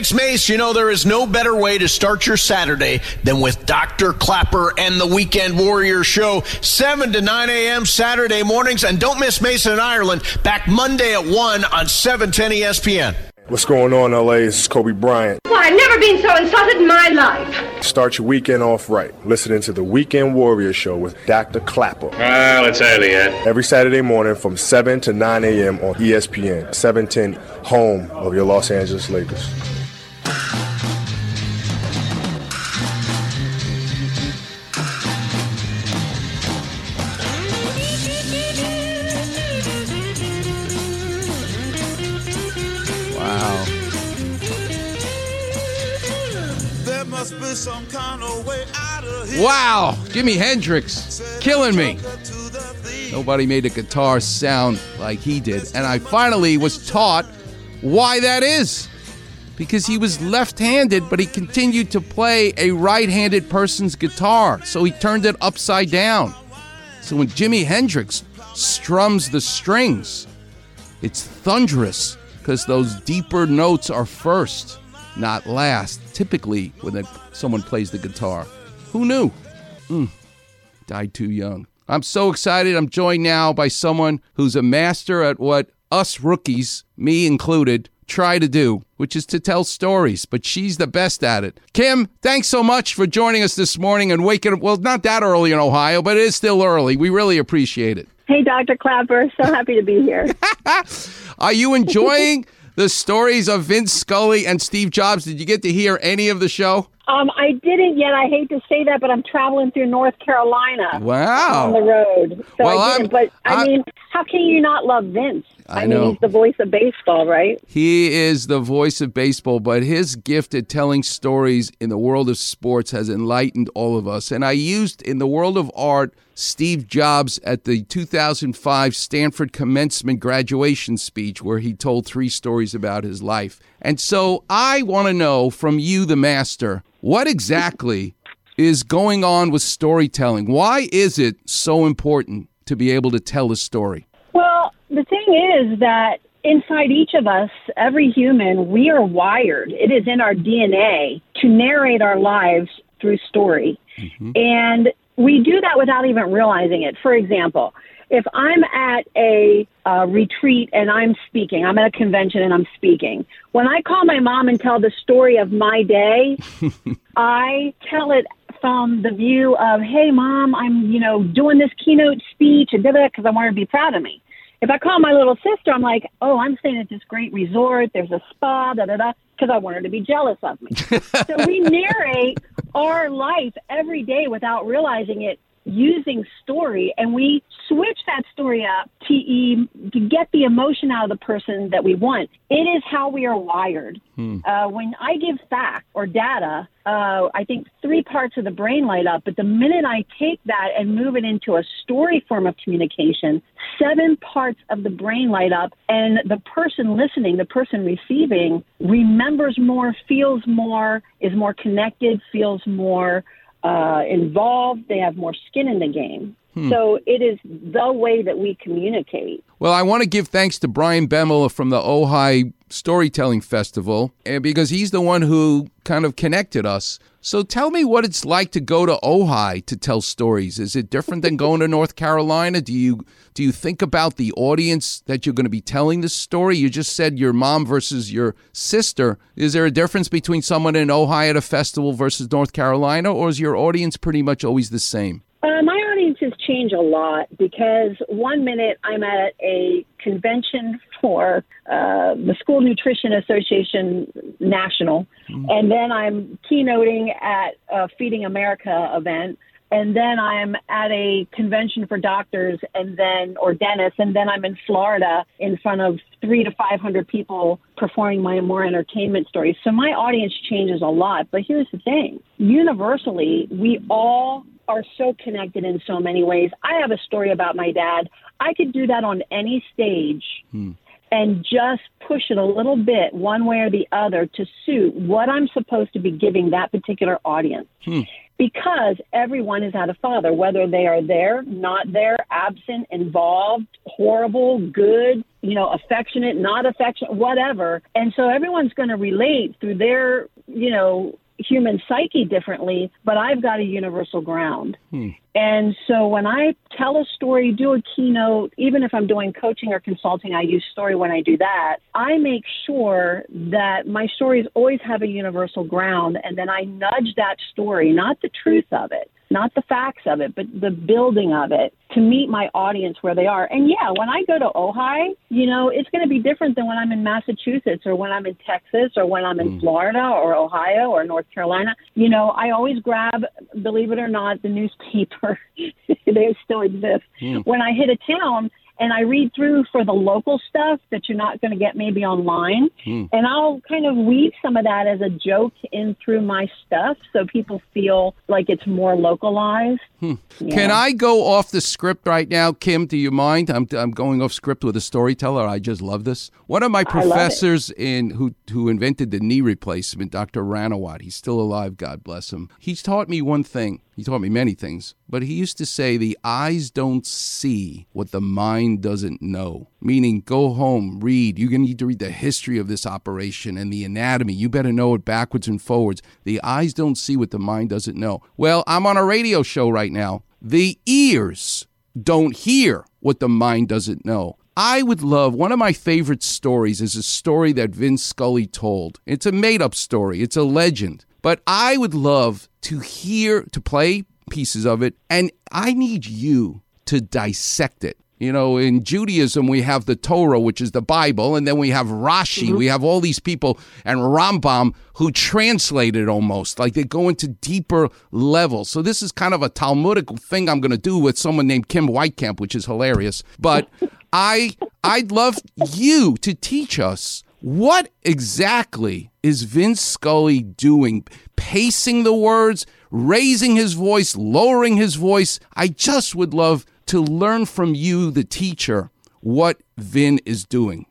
it's Mace. You know, there is no better way to start your Saturday than with Dr. Clapper and the Weekend Warrior Show, 7 to 9 a.m. Saturday mornings. And don't miss Mason in Ireland, back Monday at 1 on 710 ESPN. What's going on, L.A.? This is Kobe Bryant. Well, I've never been so insulted in my life. Start your weekend off right. Listening to the Weekend Warrior Show with Dr. Clapper. Well, it's early yet. Every Saturday morning from 7 to 9 a.m. on ESPN, 710, home of your Los Angeles Lakers. Wow, Jimi Hendrix, killing me. Nobody made a guitar sound like he did. And I finally was taught why that is. Because he was left-handed, but he continued to play a right-handed person's guitar. So he turned it upside down. So when Jimi Hendrix strums the strings, it's thunderous because those deeper notes are first, not last, typically when someone plays the guitar. Who knew? Died too young. I'm so excited. I'm joined now by someone who's a master at what us rookies, me included, try to do, which is to tell stories, but she's the best at it. Kim, thanks so much for joining us this morning and waking up. Well, not that early in Ohio, but it is still early. We really appreciate it. Hey, Dr. Clapper. So happy to be here. Are you enjoying the stories of Vince Scully and Steve Jobs? Did you get to hear any of the show? I didn't yet. I hate to say that, but I'm traveling through North Carolina. Wow. On the road. So well, I mean, how can you not love Vince? I mean, he's the voice of baseball, right? He is the voice of baseball, but his gift at telling stories in the world of sports has enlightened all of us. And I used, in the world of art, Steve Jobs at the 2005 Stanford commencement graduation speech where he told three stories about his life. And so I want to know from you, the master, what exactly is going on with storytelling? Why is it so important to be able to tell a story? Well, the thing is that inside each of us, every human, we are wired. It is in our DNA to narrate our lives through story. Mm-hmm. And we do that without even realizing it. For example, if I'm at a retreat and I'm speaking, I'm at a convention and I'm speaking, when I call my mom and tell the story of my day, I tell it from the view of, hey, Mom, I'm, doing this keynote speech and da da because I want her to be proud of me. If I call my little sister, I'm like, oh, I'm staying at this great resort. There's a spa, da da da, because I want her to be jealous of me. So we narrate our life every day without realizing it, using story, and we switch that story up to get the emotion out of the person that we want. It is how we are wired. When I give fact or data, I think three parts of the brain light up, but the minute I take that and move it into a story form of communication, seven parts of the brain light up, and the person listening, the person receiving, remembers more, feels more, is more connected, feels more involved. They have more skin in the game. So it is the way that we communicate. Well, I want to give thanks to Brian Bemel from the Ojai Storytelling Festival, because he's the one who kind of connected us. So tell me what it's like to go to Ojai to tell stories. Is it different than going to North Carolina? Do you think about the audience that you're going to be telling this story? You just said your mom versus your sister. Is there a difference between someone in Ojai at a festival versus North Carolina, or is your audience pretty much always the same? My audiences change a lot because one minute I'm at a convention for the School Nutrition Association National, and then I'm keynoting at a Feeding America event, and then I'm at a convention for doctors or dentists, and then I'm in Florida in front of 300 to 500 people performing my more entertainment stories. So my audience changes a lot, but here's the thing. Universally, we all are so connected in so many ways. I have a story about my dad. I could do that on any stage and just push it a little bit one way or the other to suit what I'm supposed to be giving that particular audience. because everyone has had a father, whether they are there, not there, absent, involved, horrible, good, you know, affectionate, not affectionate, whatever. And so everyone's going to relate through their, you know, human psyche differently, but I've got a universal ground. And so when I tell a story, do a keynote, even if I'm doing coaching or consulting, I use story when I do that. I make sure that my stories always have a universal ground, and then I nudge that story, not the truth of it, not the facts of it, but the building of it to meet my audience where they are. And yeah, when I go to Ojai, you know, it's going to be different than when I'm in Massachusetts or when I'm in Texas or when I'm in Florida or Ohio or North Carolina. You know, I always grab, believe it or not, the newspaper. They still exist. When I hit a town, and I read through for the local stuff that you're not going to get maybe online. And I'll kind of weave some of that as a joke in through my stuff so people feel like it's more localized. Yeah. Can I go off the script right now, Kim? Do you mind? I'm going off script with a storyteller. I just love this. One of my professors who invented the knee replacement, Dr. Ranawat, he's still alive, God bless him. He's taught me one thing. He taught me many things, but he used to say the eyes don't see what the mind doesn't know, meaning go home, read. You're going to need to read the history of this operation and the anatomy. You better know it backwards and forwards. The eyes don't see what the mind doesn't know. Well, I'm on a radio show right now. The ears don't hear what the mind doesn't know. I would love, one of my favorite stories is a story that Vince Scully told. It's a made-up story. It's a legend. But I would love to hear, to play pieces of it, and I need you to dissect it. You know, in Judaism, we have the Torah, which is the Bible, and then we have Rashi. We have all these people, and Rambam, who translate it almost. Like, they go into deeper levels. So this is kind of a Talmudic thing I'm going to do with someone named Kim Whitecamp, which is hilarious. But I'd love you to teach us what exactly is Vince Scully doing? Pacing the words, raising his voice, lowering his voice. I just would love to learn from you, the teacher, what Vin is doing.